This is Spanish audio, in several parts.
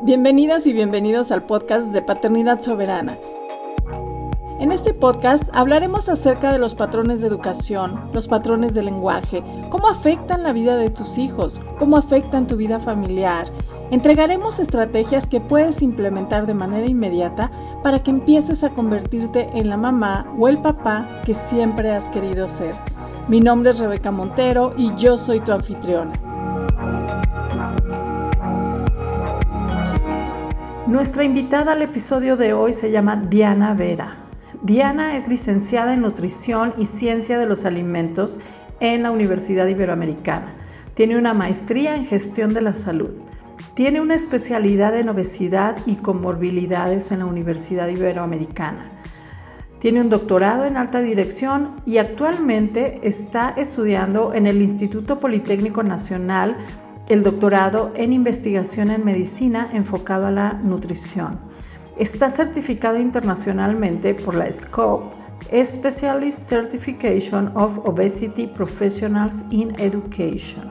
Bienvenidas y bienvenidos al podcast de Paternidad Soberana. En este podcast hablaremos acerca de los patrones de educación, los patrones de lenguaje, cómo afectan la vida de tus hijos, cómo afectan tu vida familiar. Entregaremos estrategias que puedes implementar de manera inmediata para que empieces a convertirte en la mamá o el papá que siempre has querido ser. Mi nombre es Rebeca Montero y yo soy tu anfitriona. Nuestra invitada al episodio de hoy se llama Diana Vera. Diana es licenciada en Nutrición y Ciencia de los Alimentos en la Universidad Iberoamericana. Tiene una maestría en Gestión de la Salud. Tiene una especialidad en Obesidad y Comorbilidades en la Universidad Iberoamericana. Tiene un doctorado en Alta Dirección y actualmente está estudiando en el Instituto Politécnico Nacional el doctorado en investigación en medicina enfocado a la nutrición. Está certificado internacionalmente por la SCOPE, Specialist Certification of Obesity Professionals in Education.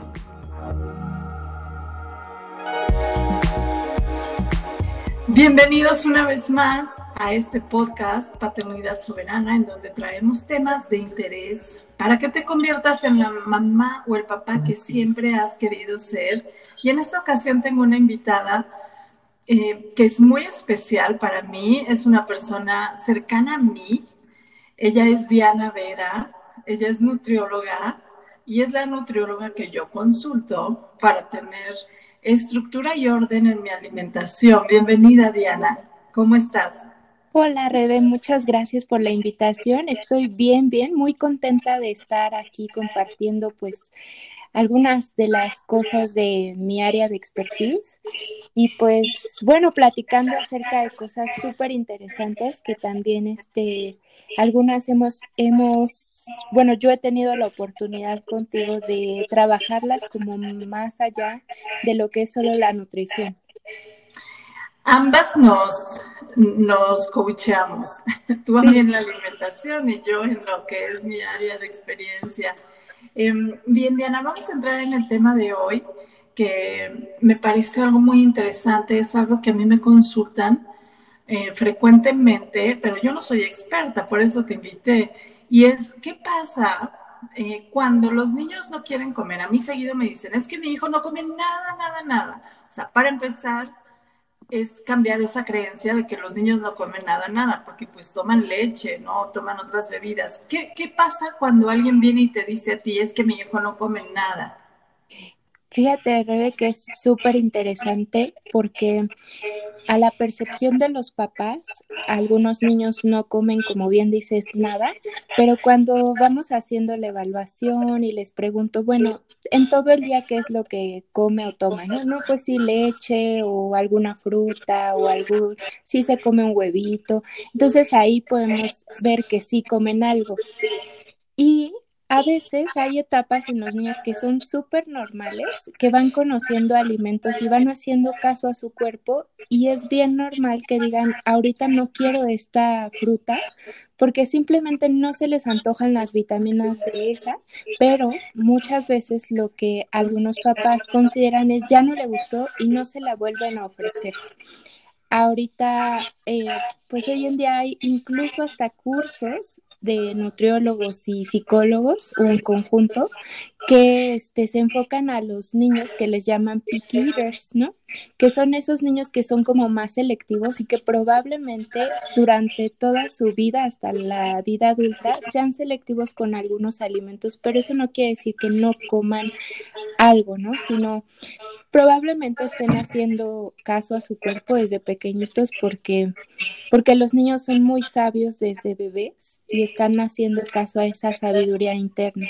Bienvenidos una vez más a este podcast Paternidad Soberana, en donde traemos temas de interés para que te conviertas en la mamá o el papá que siempre has querido ser. Y en esta ocasión tengo una invitada que es muy especial para mí, es una persona cercana a mí. Ella es Diana Vera, ella es nutrióloga y es la nutrióloga que yo consulto para tener estructura y orden en mi alimentación. Bienvenida, Diana, ¿cómo estás? Hola, Rebe, muchas gracias por la invitación. Estoy bien, muy contenta de estar aquí compartiendo pues algunas de las cosas de mi área de expertise y pues bueno, platicando acerca de cosas súper interesantes que también algunas bueno, yo he tenido la oportunidad contigo de trabajarlas como más allá de lo que es solo la nutrición. Ambas nos coacheamos, tú en la alimentación y yo en lo que es mi área de experiencia. Bien, Diana, vamos a entrar en el tema de hoy, que me parece algo muy interesante, es algo que a mí me consultan frecuentemente, pero yo no soy experta, por eso te invité, y es, ¿qué pasa cuando los niños no quieren comer? A mí seguido me dicen, es que mi hijo no come nada, o sea, para empezar, es cambiar esa creencia de que los niños no comen nada, porque pues toman leche, ¿no? Toman otras bebidas. ¿Qué pasa cuando alguien viene y te dice a ti, es que mi hijo no come nada? Fíjate, Rebe, que es súper interesante porque a la percepción de los papás, algunos niños no comen, como bien dices, nada, pero cuando vamos haciendo la evaluación y les pregunto, bueno, en todo el día, ¿qué es lo que come o toma? No, pues sí, leche o alguna fruta o sí se come un huevito. Entonces ahí podemos ver que sí comen algo. Y a veces hay etapas en los niños que son súper normales, que van conociendo alimentos y van haciendo caso a su cuerpo y es bien normal que digan, ahorita no quiero esta fruta porque simplemente no se les antojan las vitaminas de esa, pero muchas veces lo que algunos papás consideran es ya no le gustó y no se la vuelven a ofrecer. Ahorita, pues hoy en día hay incluso hasta cursos de nutriólogos y psicólogos o en conjunto que se enfocan a los niños que les llaman picky eaters, ¿no? Que son esos niños que son como más selectivos y que probablemente durante toda su vida hasta la vida adulta sean selectivos con algunos alimentos, pero eso no quiere decir que no coman algo, ¿no? Sino probablemente estén haciendo caso a su cuerpo desde pequeñitos porque los niños son muy sabios desde bebés y están haciendo caso a esa sabiduría interna.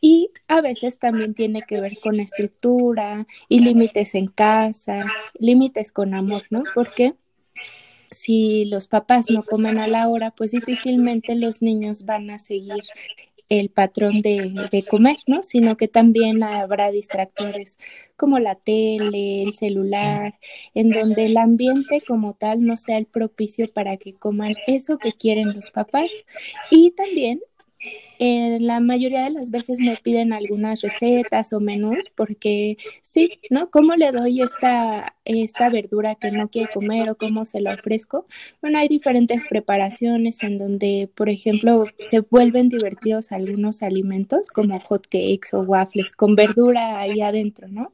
Y a veces también tiene que ver con estructura y límites en casa, límites con amor, ¿no? Porque si los papás no comen a la hora, pues difícilmente los niños van a seguir el patrón de comer, ¿no? Sino que también habrá distractores como la tele, el celular, en donde el ambiente como tal no sea el propicio para que coman eso que quieren los papás. Y también la mayoría de las veces me piden algunas recetas o menús porque sí, ¿no? ¿Cómo le doy esta verdura que no quiere comer o cómo se la ofrezco? Bueno, hay diferentes preparaciones en donde, por ejemplo, se vuelven divertidos algunos alimentos como hot cakes o waffles con verdura ahí adentro, ¿no?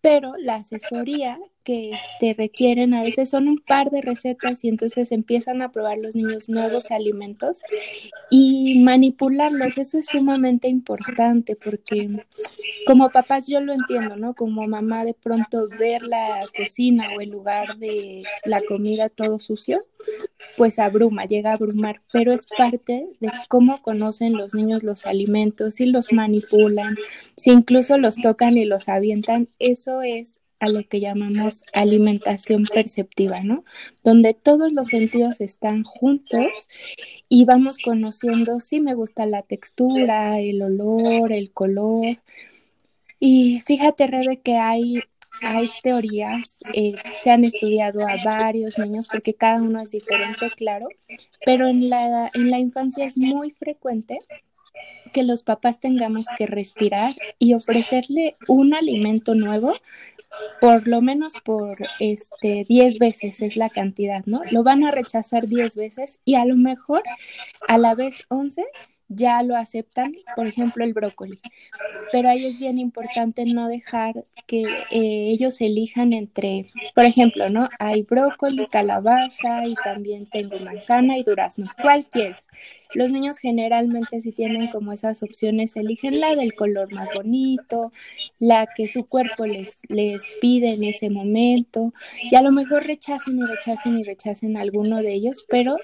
Pero la asesoría que requieren a veces son un par de recetas y entonces empiezan a probar los niños nuevos alimentos y manipularlos. Eso es sumamente importante porque como papás yo lo entiendo, ¿no? Como mamá de pronto ver la cocina o el lugar de la comida todo sucio, pues abruma, llega a abrumar, pero es parte de cómo conocen los niños los alimentos, si los manipulan, si incluso los tocan y los avientan. Eso es a lo que llamamos alimentación perceptiva, ¿no? Donde todos los sentidos están juntos y vamos conociendo si me gusta la textura, el olor, el color. Y fíjate, Rebe, que hay teorías, se han estudiado a varios niños porque cada uno es diferente, claro, pero en la infancia es muy frecuente que los papás tengamos que respirar y ofrecerle un alimento nuevo por lo menos por 10 veces es la cantidad, ¿no? Lo van a rechazar 10 veces y a lo mejor a la vez 11 ya lo aceptan, por ejemplo, el brócoli. Pero ahí es bien importante no dejar que ellos elijan entre, por ejemplo, ¿no? Hay brócoli, calabaza y también tengo manzana y durazno. ¿Cuál quieres? Los niños generalmente si tienen como esas opciones eligen la del color más bonito, la que su cuerpo les pide en ese momento y a lo mejor rechacen alguno de ellos, pero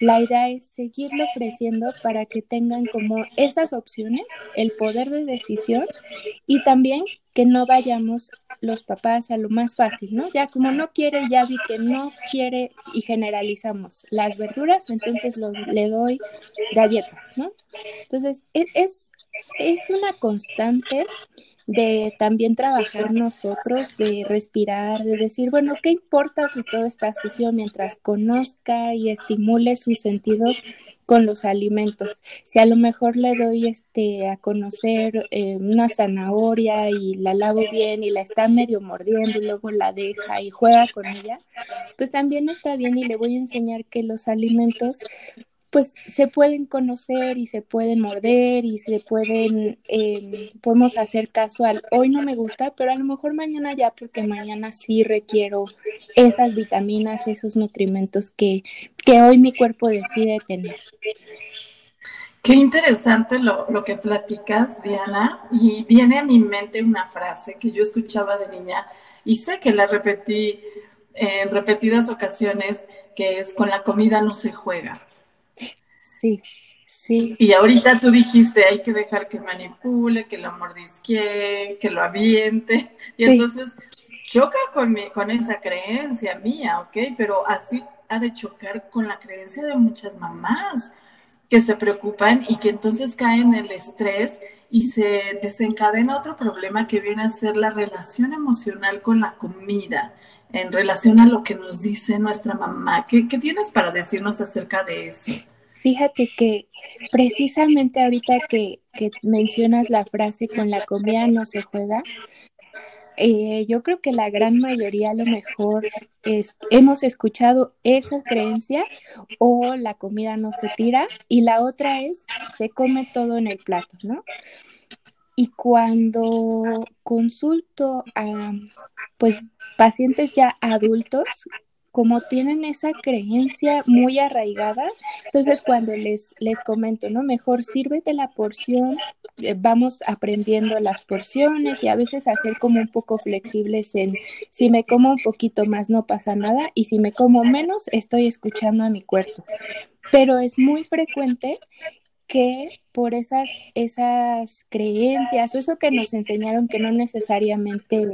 la idea es seguirlo ofreciendo para que tengan como esas opciones, el poder de decisión y también que no vayamos los papás a lo más fácil, ¿no? Ya como no quiere, ya vi que no quiere y generalizamos las verduras, entonces le doy galletas, ¿no? Entonces es una constante de también trabajar nosotros, de respirar, de decir, bueno, ¿qué importa si todo está sucio mientras conozca y estimule sus sentidos con los alimentos? Si a lo mejor le doy a conocer una zanahoria y la lavo bien y la está medio mordiendo y luego la deja y juega con ella, pues también está bien y le voy a enseñar que los alimentos pues se pueden conocer y se pueden morder y se pueden, podemos hacer caso al hoy no me gusta, pero a lo mejor mañana ya, porque mañana sí requiero esas vitaminas, esos nutrimentos que hoy mi cuerpo decide tener. Qué interesante lo que platicas, Diana, y viene a mi mente una frase que yo escuchaba de niña y sé que la repetí en repetidas ocasiones, que es: con la comida no se juega. Sí, sí. Y ahorita tú dijiste, hay que dejar que manipule, que lo mordisquee, que lo aviente. Y sí, entonces choca con esa creencia mía, ¿ok? Pero así ha de chocar con la creencia de muchas mamás que se preocupan y que entonces caen en el estrés y se desencadena otro problema que viene a ser la relación emocional con la comida, en relación a lo que nos dice nuestra mamá. ¿Qué tienes para decirnos acerca de eso? Fíjate que precisamente ahorita que mencionas la frase con la comida no se juega, yo creo que la gran mayoría a lo mejor hemos escuchado esa creencia o la comida no se tira y la otra es se come todo en el plato, ¿no? Y cuando consulto a pues pacientes ya adultos, como tienen esa creencia muy arraigada, entonces cuando les comento, ¿no? Mejor sírvete la porción, vamos aprendiendo las porciones y a veces hacer como un poco flexibles en si me como un poquito más no pasa nada y si me como menos estoy escuchando a mi cuerpo. Pero es muy frecuente que por esas creencias o eso que nos enseñaron que no necesariamente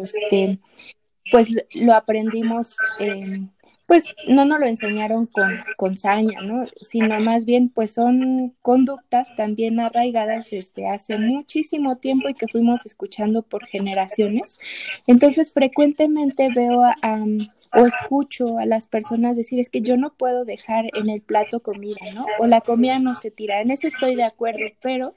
pues lo aprendimos pues no nos lo enseñaron con saña, ¿no? Sino más bien pues son conductas también arraigadas desde hace muchísimo tiempo y que fuimos escuchando por generaciones. Entonces frecuentemente veo a o escucho a las personas decir, es que yo no puedo dejar en el plato comida, ¿no? O la comida no se tira, en eso estoy de acuerdo, pero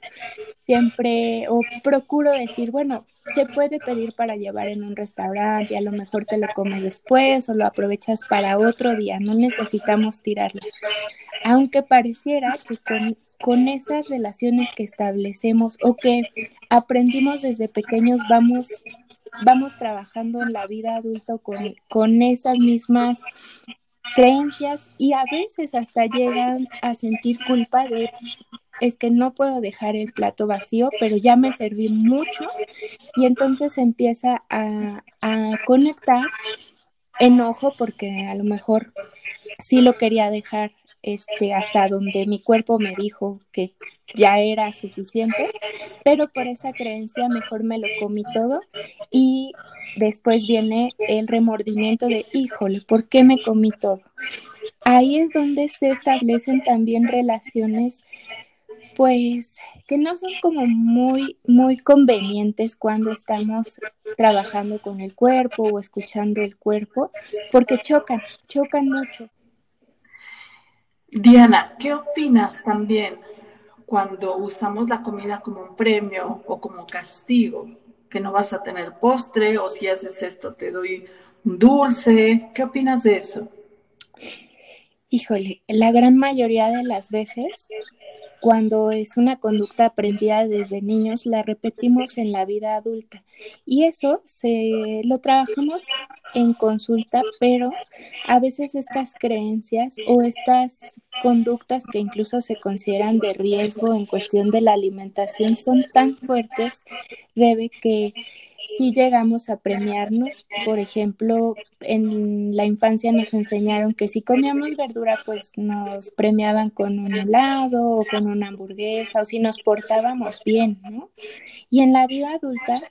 siempre o procuro decir, bueno, se puede pedir para llevar en un restaurante, a lo mejor te lo comes después o lo aprovechas para otro día, no necesitamos tirarlo. Aunque pareciera que con esas relaciones que establecemos o que aprendimos desde pequeños, vamos trabajando en la vida adulta con esas mismas creencias y a veces hasta llegan a sentir culpa de, es que no puedo dejar el plato vacío, pero ya me serví mucho, y entonces empieza a conectar enojo porque a lo mejor sí lo quería dejar hasta donde mi cuerpo me dijo que ya era suficiente, pero por esa creencia mejor me lo comí todo, y después viene el remordimiento de, híjole, ¿por qué me comí todo? Ahí es donde se establecen también relaciones, pues, que no son como muy convenientes cuando estamos trabajando con el cuerpo o escuchando el cuerpo, porque chocan mucho. Diana, ¿qué opinas también cuando usamos la comida como un premio o como castigo? Que no vas a tener postre, o si haces esto te doy un dulce. ¿Qué opinas de eso? Híjole, la gran mayoría de las veces, cuando es una conducta aprendida desde niños, la repetimos en la vida adulta. Y eso lo trabajamos en consulta, pero a veces estas creencias o estas conductas que incluso se consideran de riesgo en cuestión de la alimentación son tan fuertes, Rebe, que si llegamos a premiarnos. Por ejemplo, en la infancia nos enseñaron que si comíamos verdura, pues nos premiaban con un helado o con una hamburguesa, o si nos portábamos bien, ¿no? Y en la vida adulta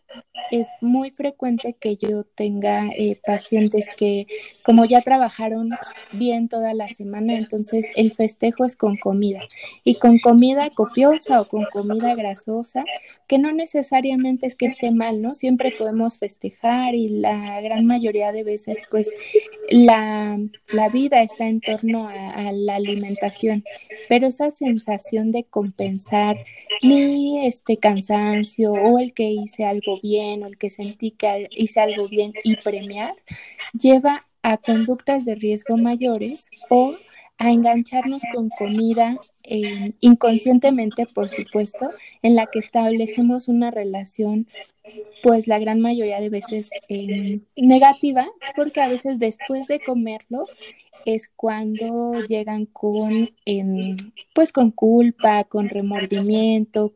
es muy frecuente que yo tenga pacientes que, como ya trabajaron bien toda la semana, entonces el festejo es con comida, y con comida copiosa o con comida grasosa, que no necesariamente es que esté mal, ¿no? Siempre podemos festejar, y la gran mayoría de veces, pues, la vida está en torno a la alimentación, pero esa sensación de compensar mi cansancio, o el que hice algo bien, o el que sentí que hice algo bien, y premiar, lleva a conductas de riesgo mayores o a engancharnos con comida inconscientemente, por supuesto, en la que establecemos una relación, pues la gran mayoría de veces negativa, porque a veces después de comerlo es cuando llegan con, pues con culpa, con remordimiento,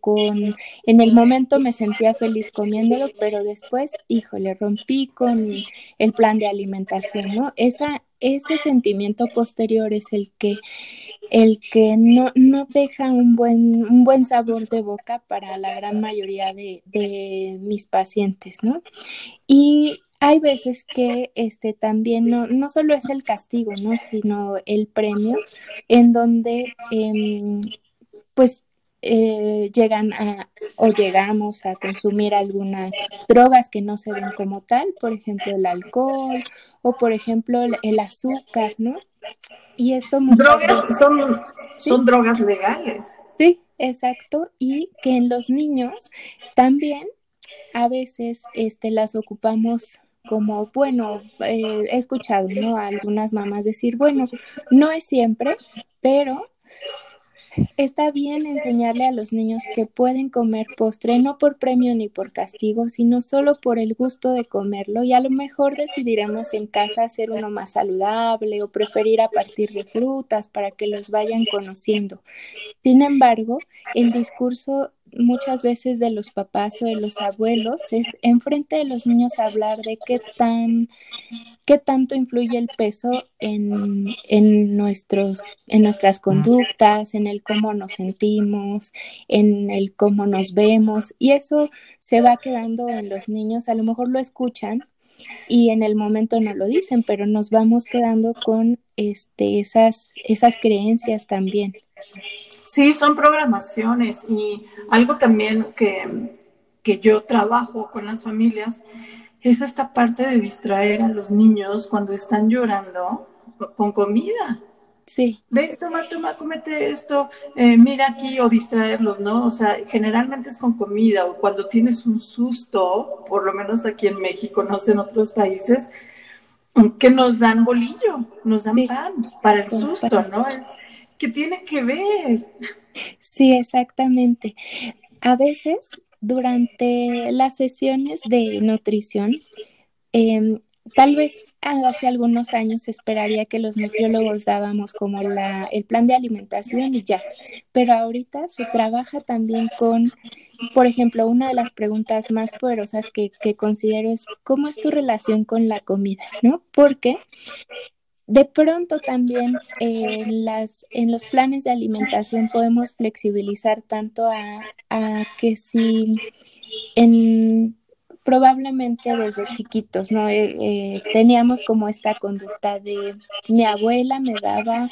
en el momento me sentía feliz comiéndolo, pero después, híjole, rompí con el plan de alimentación, ¿no? Ese sentimiento posterior es el que no deja un buen sabor de boca para la gran mayoría de mis pacientes, ¿no? Y hay veces que también no solo es el castigo, ¿no? Sino el premio, en donde llegamos a consumir algunas drogas que no se ven como tal, por ejemplo el alcohol o por ejemplo el azúcar, ¿no? Y esto drogas veces son drogas legales. Sí, exacto, y que en los niños también a veces las ocupamos como, bueno, he escuchado, ¿no?, a algunas mamás decir, bueno, no es siempre, pero está bien enseñarle a los niños que pueden comer postre, no por premio ni por castigo, sino solo por el gusto de comerlo, y a lo mejor decidiremos en casa hacer uno más saludable o preferir a partir de frutas para que los vayan conociendo. Sin embargo, el discurso muchas veces de los papás o de los abuelos es enfrente de los niños hablar de qué tanto influye el peso en nuestras conductas, en el cómo nos sentimos, en el cómo nos vemos, y eso se va quedando en los niños. A lo mejor lo escuchan y en el momento no lo dicen, pero nos vamos quedando con esas creencias también. Sí, son programaciones, y algo también que yo trabajo con las familias es esta parte de distraer a los niños cuando están llorando con comida. Sí. Ve, toma, cómete esto, mira aquí, o distraerlos, ¿no? O sea, generalmente es con comida, o cuando tienes un susto, por lo menos aquí en México, no sé, en otros países, que nos dan bolillo, nos dan pan para el susto, ¿no? Es que tiene que ver. Sí, exactamente. A veces, durante las sesiones de nutrición, tal vez hace algunos años esperaría que los nutriólogos dábamos como el plan de alimentación y ya, pero ahorita se trabaja también con, por ejemplo, una de las preguntas más poderosas que considero es, ¿cómo es tu relación con la comida? ¿No? Porque de pronto también en los planes de alimentación podemos flexibilizar tanto a que si probablemente desde chiquitos, ¿no? Teníamos como esta conducta de mi abuela me daba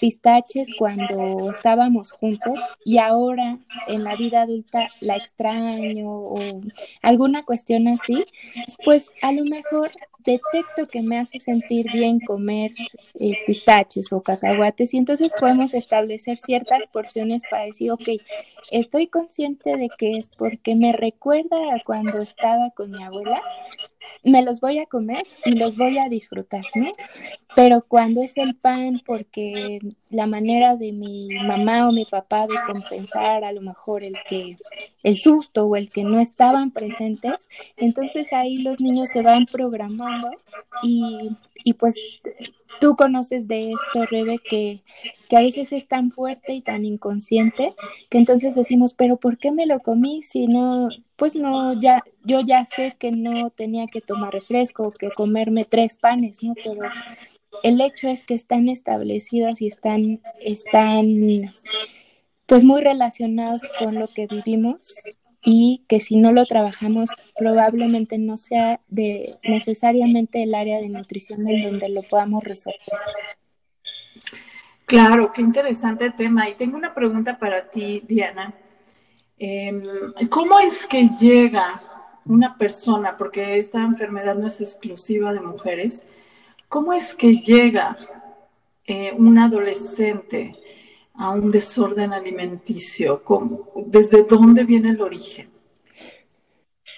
pistaches cuando estábamos juntos y ahora en la vida adulta la extraño o alguna cuestión así, pues a lo mejor detecto que me hace sentir bien comer pistaches o cacahuates y entonces podemos establecer ciertas porciones para decir, ok, estoy consciente de que es porque me recuerda a cuando estaba con mi abuela, me los voy a comer y los voy a disfrutar, ¿no? Pero cuando es el pan, porque la manera de mi mamá o mi papá de compensar a lo mejor el susto o el que no estaban presentes, entonces ahí los niños se van programando y pues tú conoces de esto, Rebe, que a veces es tan fuerte y tan inconsciente que entonces decimos, pero ¿por qué me lo comí si no? Pues no, yo ya sé que no tenía que tomar refresco, que comerme 3 panes, ¿no? Pero el hecho es que están establecidas y están pues muy relacionados con lo que vivimos y que si no lo trabajamos probablemente no sea necesariamente el área de nutrición en donde lo podamos resolver. Claro, qué interesante tema. Y tengo una pregunta para ti, Diana. ¿Cómo es que llega una persona, porque esta enfermedad no es exclusiva de mujeres, cómo es que llega un adolescente a un desorden alimenticio? ¿Cómo? ¿Desde dónde viene el origen?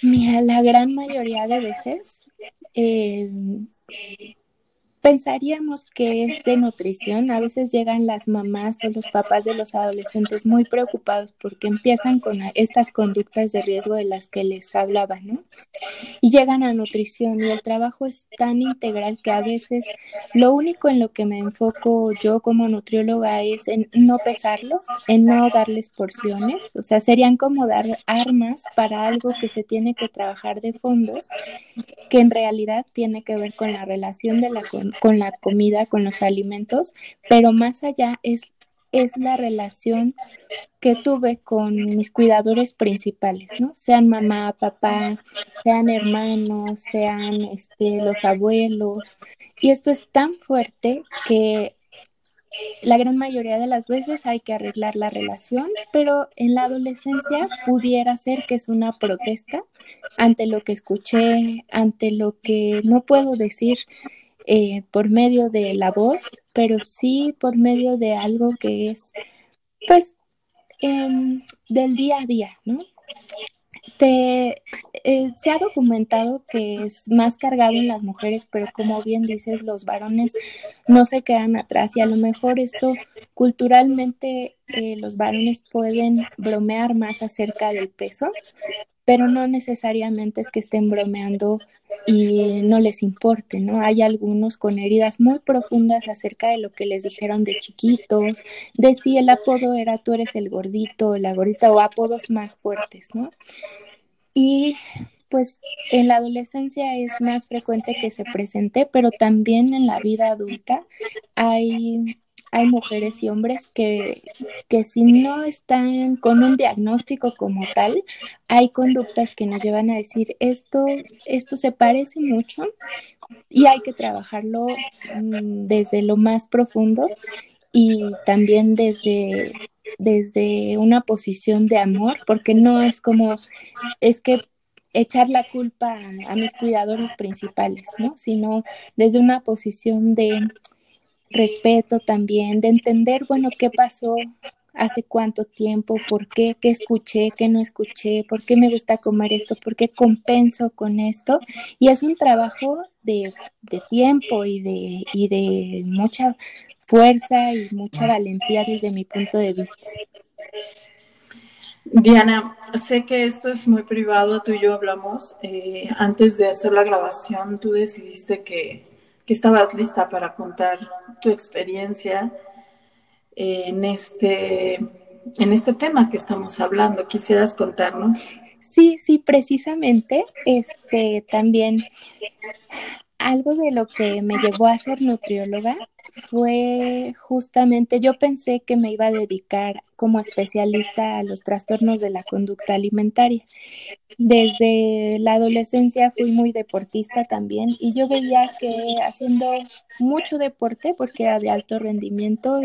Mira, la gran mayoría de veces pensaríamos que es de nutrición. A veces llegan las mamás o los papás de los adolescentes muy preocupados porque empiezan con estas conductas de riesgo de las que les hablaba, ¿no? Y llegan a nutrición y el trabajo es tan integral que a veces lo único en lo que me enfoco yo como nutrióloga es en no pesarlos, en no darles porciones. O sea, serían como dar armas para algo que se tiene que trabajar de fondo, que en realidad tiene que ver con la relación de la con la comida, con los alimentos, pero más allá es la relación que tuve con mis cuidadores principales, ¿no? Sean mamá, papá, sean hermanos, sean los abuelos. Y esto es tan fuerte que la gran mayoría de las veces hay que arreglar la relación, pero en la adolescencia pudiera ser que es una protesta ante lo que escuché, ante lo que no puedo decir por medio de la voz, pero sí por medio de algo que es, pues, del día a día, ¿no? Se ha documentado que es más cargado en las mujeres, pero como bien dices, los varones no se quedan atrás y a lo mejor esto culturalmente los varones pueden bromear más acerca del peso, pero no necesariamente es que estén bromeando y no les importe, ¿no? Hay algunos con heridas muy profundas acerca de lo que les dijeron de chiquitos, de si el apodo era tú eres el gordito, la gordita, o apodos más fuertes, ¿no? Y pues en la adolescencia es más frecuente que se presente, pero también en la vida adulta hay mujeres y hombres que si no están con un diagnóstico como tal, hay conductas que nos llevan a decir esto se parece mucho y hay que trabajarlo desde lo más profundo y también desde una posición de amor, porque no es como, es que echar la culpa a mis cuidadores principales, ¿no? Sino desde una posición de respeto también, de entender, bueno, qué pasó, hace cuánto tiempo, por qué, qué escuché, qué no escuché, por qué me gusta comer esto, por qué compenso con esto. Y es un trabajo de tiempo y de mucha fuerza y mucha valentía desde mi punto de vista. Diana, sé que esto es muy privado, tú y yo hablamos. Antes de hacer la grabación, tú decidiste que estabas lista para contar tu experiencia en este tema que estamos hablando. ¿Quisieras contarnos? Sí, precisamente. También algo de lo que me llevó a ser nutrióloga fue justamente, yo pensé que me iba a dedicar como especialista a los trastornos de la conducta alimentaria. Desde la adolescencia fui muy deportista también y yo veía que haciendo mucho deporte, porque era de alto rendimiento,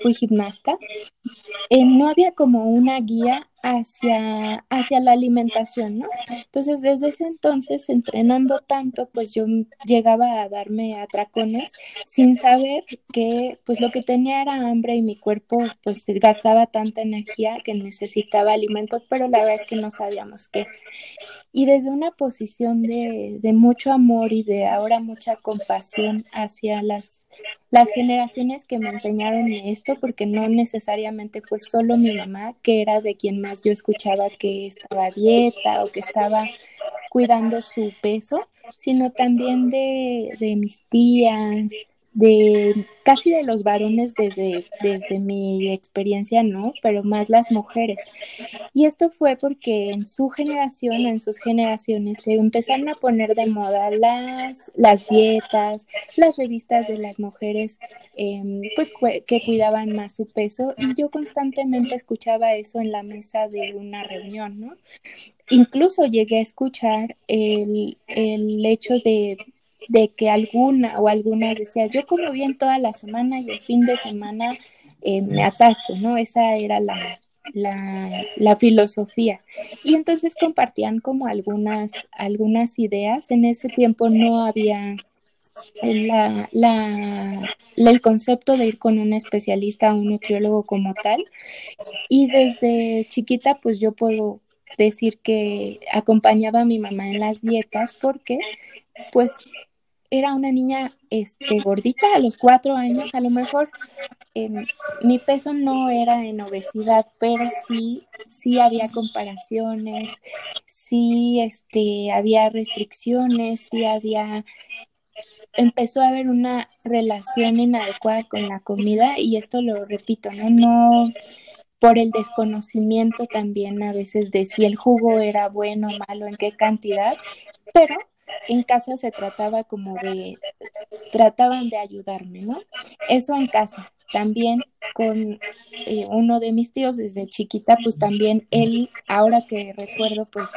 fui gimnasta, no había como una guía hacia la alimentación, ¿no? Entonces, desde ese entonces, entrenando tanto, pues yo llegaba a darme atracones sin saber que pues lo que tenía era hambre y mi cuerpo pues gastaba tanta energía que necesitaba alimento, pero la verdad es que no sabíamos qué. Y desde una posición de mucho amor y de ahora mucha compasión hacia las generaciones que me enseñaron esto, porque no necesariamente fue solo mi mamá, que era de quien más yo escuchaba que estaba a dieta o que estaba cuidando su peso, sino también de mis tías, de casi de los varones desde mi experiencia, ¿no? Pero más las mujeres. Y esto fue porque en su generación o en sus generaciones se empezaron a poner de moda las dietas, las revistas de las mujeres pues que cuidaban más su peso, y yo constantemente escuchaba eso en la mesa de una reunión, ¿no? Incluso llegué a escuchar el hecho de que algunas decía, yo como bien toda la semana y el fin de semana me atasco, ¿no? Esa era la filosofía. Y entonces compartían como algunas ideas. En ese tiempo no había el concepto de ir con un especialista o un nutriólogo como tal. Y desde chiquita, pues yo puedo decir que acompañaba a mi mamá en las dietas porque, pues, era una niña gordita a los 4 años. A lo mejor mi peso no era en obesidad, pero sí había comparaciones, sí había restricciones, sí había... Empezó a haber una relación inadecuada con la comida, y esto lo repito, no por el desconocimiento también a veces de si el jugo era bueno o malo, en qué cantidad, pero... En casa se trataba trataban de ayudarme, ¿no? Eso en casa. También con uno de mis tíos desde chiquita, pues también él, ahora que recuerdo, pues,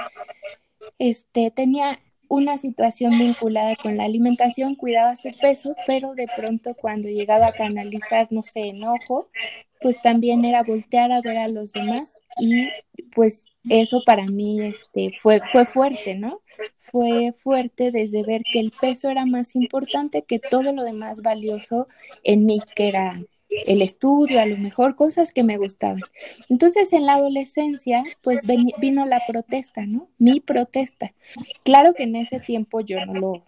tenía una situación vinculada con la alimentación, cuidaba su peso, pero de pronto cuando llegaba a canalizar, no sé, enojo, pues también era voltear a ver a los demás, y pues eso para mí fue fuerte, ¿no? Fue fuerte desde ver que el peso era más importante que todo lo demás valioso en mí, que era el estudio, a lo mejor cosas que me gustaban. Entonces, en la adolescencia, pues vino la protesta, ¿no? Mi protesta. Claro que en ese tiempo yo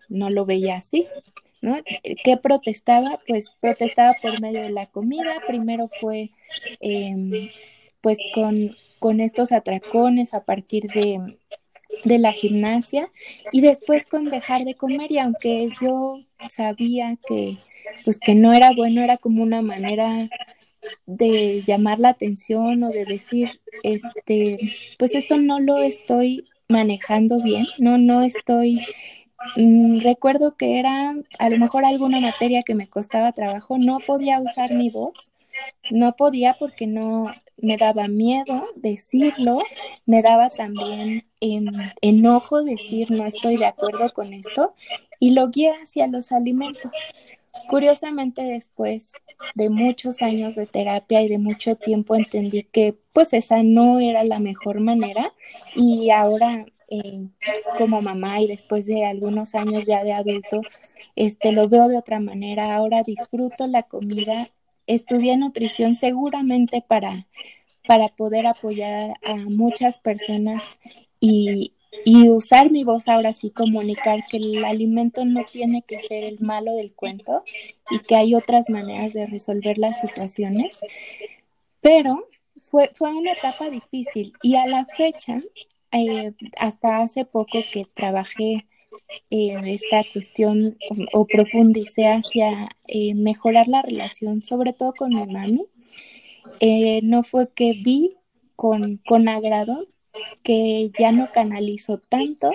no lo veía así, ¿no? ¿Qué protestaba? Pues protestaba por medio de la comida. Primero fue pues con estos atracones a partir de la gimnasia, y después con dejar de comer. Y aunque yo sabía que pues que no era bueno, era como una manera de llamar la atención o de decir pues esto no lo estoy manejando bien, no estoy. Recuerdo que era a lo mejor alguna materia que me costaba trabajo, no podía usar mi voz, no podía porque no me daba miedo decirlo, me daba también enojo decir no estoy de acuerdo con esto, y lo guié hacia los alimentos. Curiosamente, después de muchos años de terapia y de mucho tiempo, entendí que pues esa no era la mejor manera, y ahora como mamá y después de algunos años ya de adulto, lo veo de otra manera. Ahora disfruto la comida, estudié nutrición seguramente para poder apoyar a muchas personas y usar mi voz ahora sí, comunicar que el alimento no tiene que ser el malo del cuento y que hay otras maneras de resolver las situaciones. Pero fue una etapa difícil y a la fecha, hasta hace poco que trabajé esta cuestión o profundicé hacia mejorar la relación, sobre todo con mi mami, no fue que vi con agrado que ya no canalizo tanto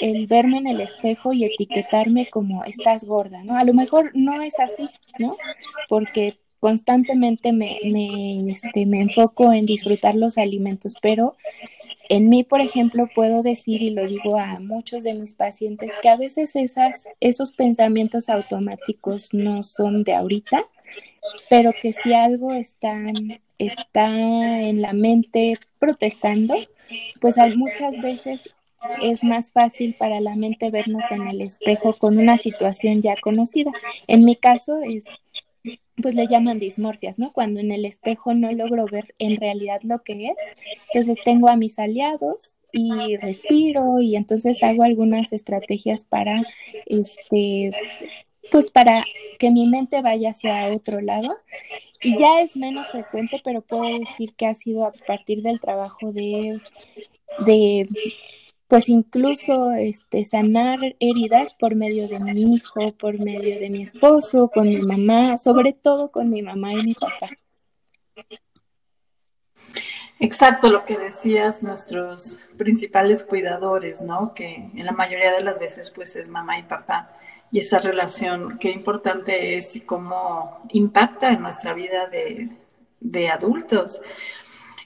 el verme en el espejo y etiquetarme como estás gorda, ¿no? A lo mejor no es así, ¿no? Porque constantemente me enfoco en disfrutar los alimentos, pero en mí, por ejemplo, puedo decir, y lo digo a muchos de mis pacientes, que a veces esos pensamientos automáticos no son de ahorita, pero que si algo está en la mente protestando, pues muchas veces es más fácil para la mente vernos en el espejo con una situación ya conocida. En mi caso es, pues le llaman dismorfias, ¿no? Cuando en el espejo no logro ver en realidad lo que es. Entonces tengo a mis aliados y respiro y entonces hago algunas estrategias para, pues para que mi mente vaya hacia otro lado. Y ya es menos frecuente, pero puedo decir que ha sido a partir del trabajo de pues incluso sanar heridas por medio de mi hijo, por medio de mi esposo, con mi mamá, sobre todo con mi mamá y mi papá. Exacto, lo que decías, nuestros principales cuidadores, ¿no? Que en la mayoría de las veces pues es mamá y papá. Y esa relación, qué importante es y cómo impacta en nuestra vida de adultos.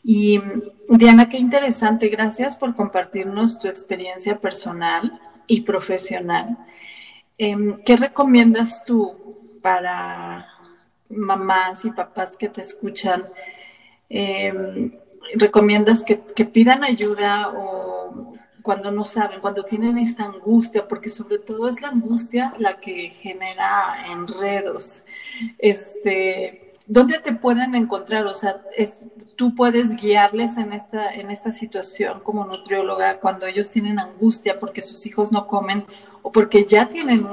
Y Diana, qué interesante, gracias por compartirnos tu experiencia personal y profesional. ¿Qué recomiendas tú para mamás y papás que te escuchan? ¿Recomiendas que pidan ayuda o cuando no saben, cuando tienen esta angustia? Porque sobre todo es la angustia la que genera enredos. ¿Dónde te pueden encontrar? O sea, tú puedes guiarles en esta situación como nutrióloga cuando ellos tienen angustia porque sus hijos no comen o porque ya tienen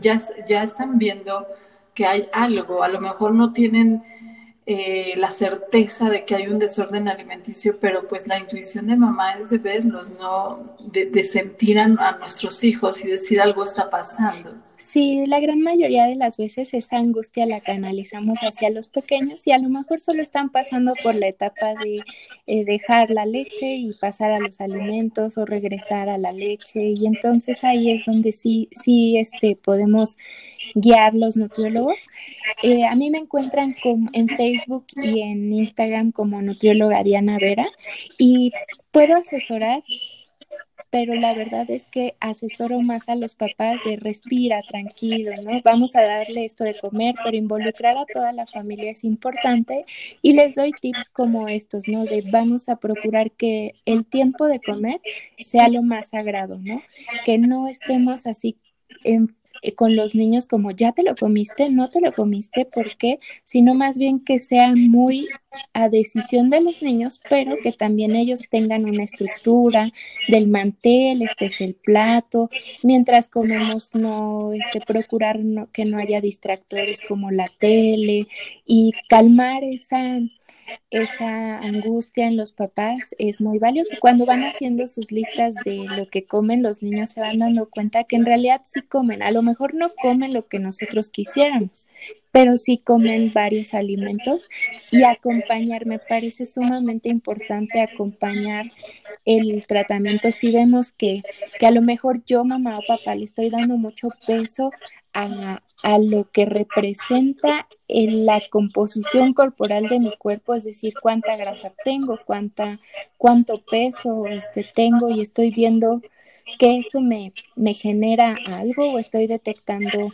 ya están viendo que hay algo. A lo mejor no tienen la certeza de que hay un desorden alimenticio, pero pues la intuición de mamá es de verlos, ¿no? De sentir a nuestros hijos y decir algo está pasando. Sí, la gran mayoría de las veces esa angustia la canalizamos hacia los pequeños y a lo mejor solo están pasando por la etapa de dejar la leche y pasar a los alimentos o regresar a la leche, y entonces ahí es donde sí podemos guiar los nutriólogos. A mí me encuentran en Facebook y en Instagram como nutrióloga Diana Vera y puedo asesorar, pero la verdad es que asesoro más a los papás de respira, tranquilo, ¿no? Vamos a darle esto de comer, pero involucrar a toda la familia es importante y les doy tips como estos, ¿no? De vamos a procurar que el tiempo de comer sea lo más sagrado, ¿no? Que no estemos así con los niños como ya te lo comiste, no te lo comiste, ¿por qué? Sino más bien que sea muy a decisión de los niños, pero que también ellos tengan una estructura del mantel, este es el plato, mientras comemos no procurar que no haya distractores como la tele y calmar esa angustia en los papás es muy valioso. Cuando van haciendo sus listas de lo que comen, los niños se van dando cuenta que en realidad sí comen. A lo mejor no comen lo que nosotros quisiéramos, pero sí comen varios alimentos. Y acompañar, me parece sumamente importante acompañar el tratamiento. Si vemos que a lo mejor yo, mamá o papá, le estoy dando mucho peso a lo que representa en la composición corporal de mi cuerpo, es decir, cuánta grasa tengo, cuánto peso tengo, y estoy viendo que eso me genera algo o estoy detectando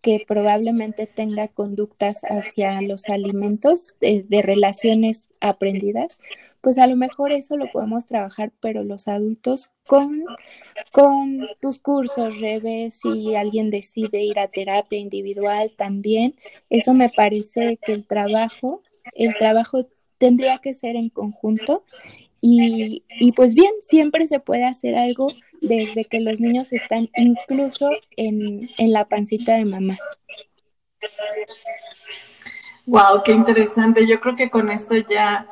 que probablemente tenga conductas hacia los alimentos de relaciones aprendidas, pues a lo mejor eso lo podemos trabajar, pero los adultos con tus cursos, Rebe, si alguien decide ir a terapia individual también, eso me parece que el trabajo tendría que ser en conjunto y pues bien, siempre se puede hacer algo desde que los niños están incluso en la pancita de mamá. Wow, qué interesante. Yo creo que con esto ya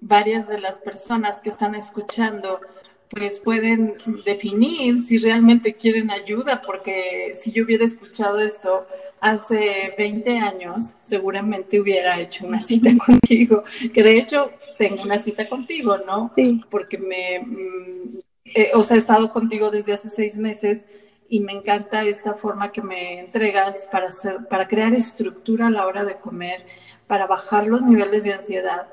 varias de las personas que están escuchando pues pueden definir si realmente quieren ayuda, porque si yo hubiera escuchado esto hace 20 años, seguramente hubiera hecho una cita contigo, que de hecho tengo una cita contigo, ¿no? Sí. Porque he estado contigo desde hace 6 meses. Y me encanta esta forma que me entregas para crear estructura a la hora de comer, para bajar los niveles de ansiedad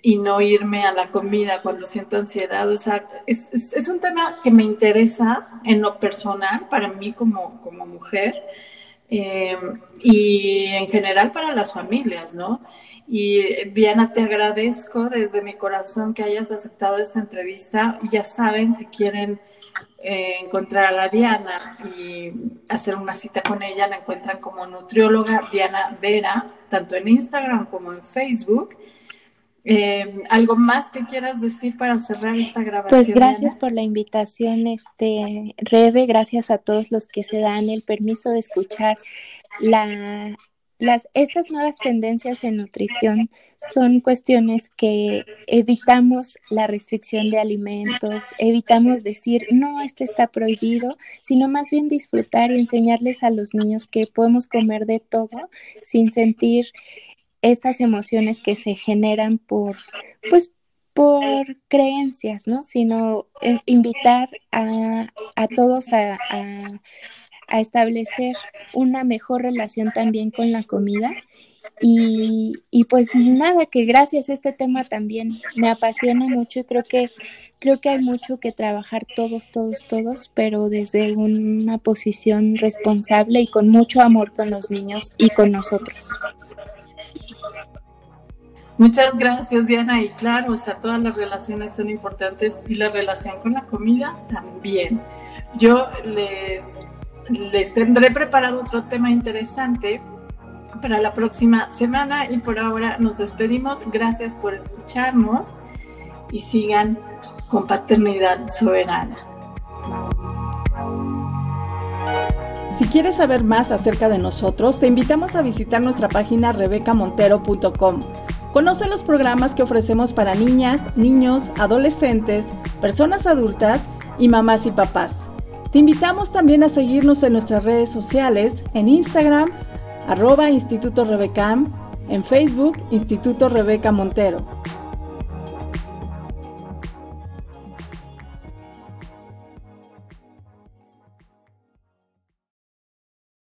y no irme a la comida cuando siento ansiedad. O sea, es un tema que me interesa en lo personal, para mí como mujer y en general para las familias, ¿no? Y Diana, te agradezco desde mi corazón que hayas aceptado esta entrevista. Ya saben, si quieren encontrar a Diana y hacer una cita con ella, la encuentran como nutrióloga Diana Vera, tanto en Instagram como en Facebook. ¿Algo más que quieras decir para cerrar esta grabación? Pues gracias, Diana, por la invitación, Rebe, gracias a todos los que se dan el permiso de escuchar estas nuevas tendencias en nutrición. Son cuestiones que evitamos la restricción de alimentos, evitamos decir, no, está prohibido, sino más bien disfrutar y enseñarles a los niños que podemos comer de todo sin sentir estas emociones que se generan por creencias, ¿no? Sino invitar a todos a establecer una mejor relación también con la comida y pues nada, que gracias, este tema también me apasiona mucho y creo que hay mucho que trabajar todos, pero desde una posición responsable y con mucho amor con los niños y con nosotros. Muchas gracias, Diana, y claro, o sea, todas las relaciones son importantes y la relación con la comida también. Yo les tendré preparado otro tema interesante para la próxima semana y por ahora nos despedimos. Gracias por escucharnos y sigan con Paternidad Soberana. Si quieres saber más acerca de nosotros, te invitamos a visitar nuestra página rebecamontero.com. Conoce los programas que ofrecemos para niñas, niños, adolescentes, personas adultas y mamás y papás. Te invitamos también a seguirnos en nuestras redes sociales, en Instagram, @InstitutoRebecam, en Facebook, Instituto Rebeca Montero.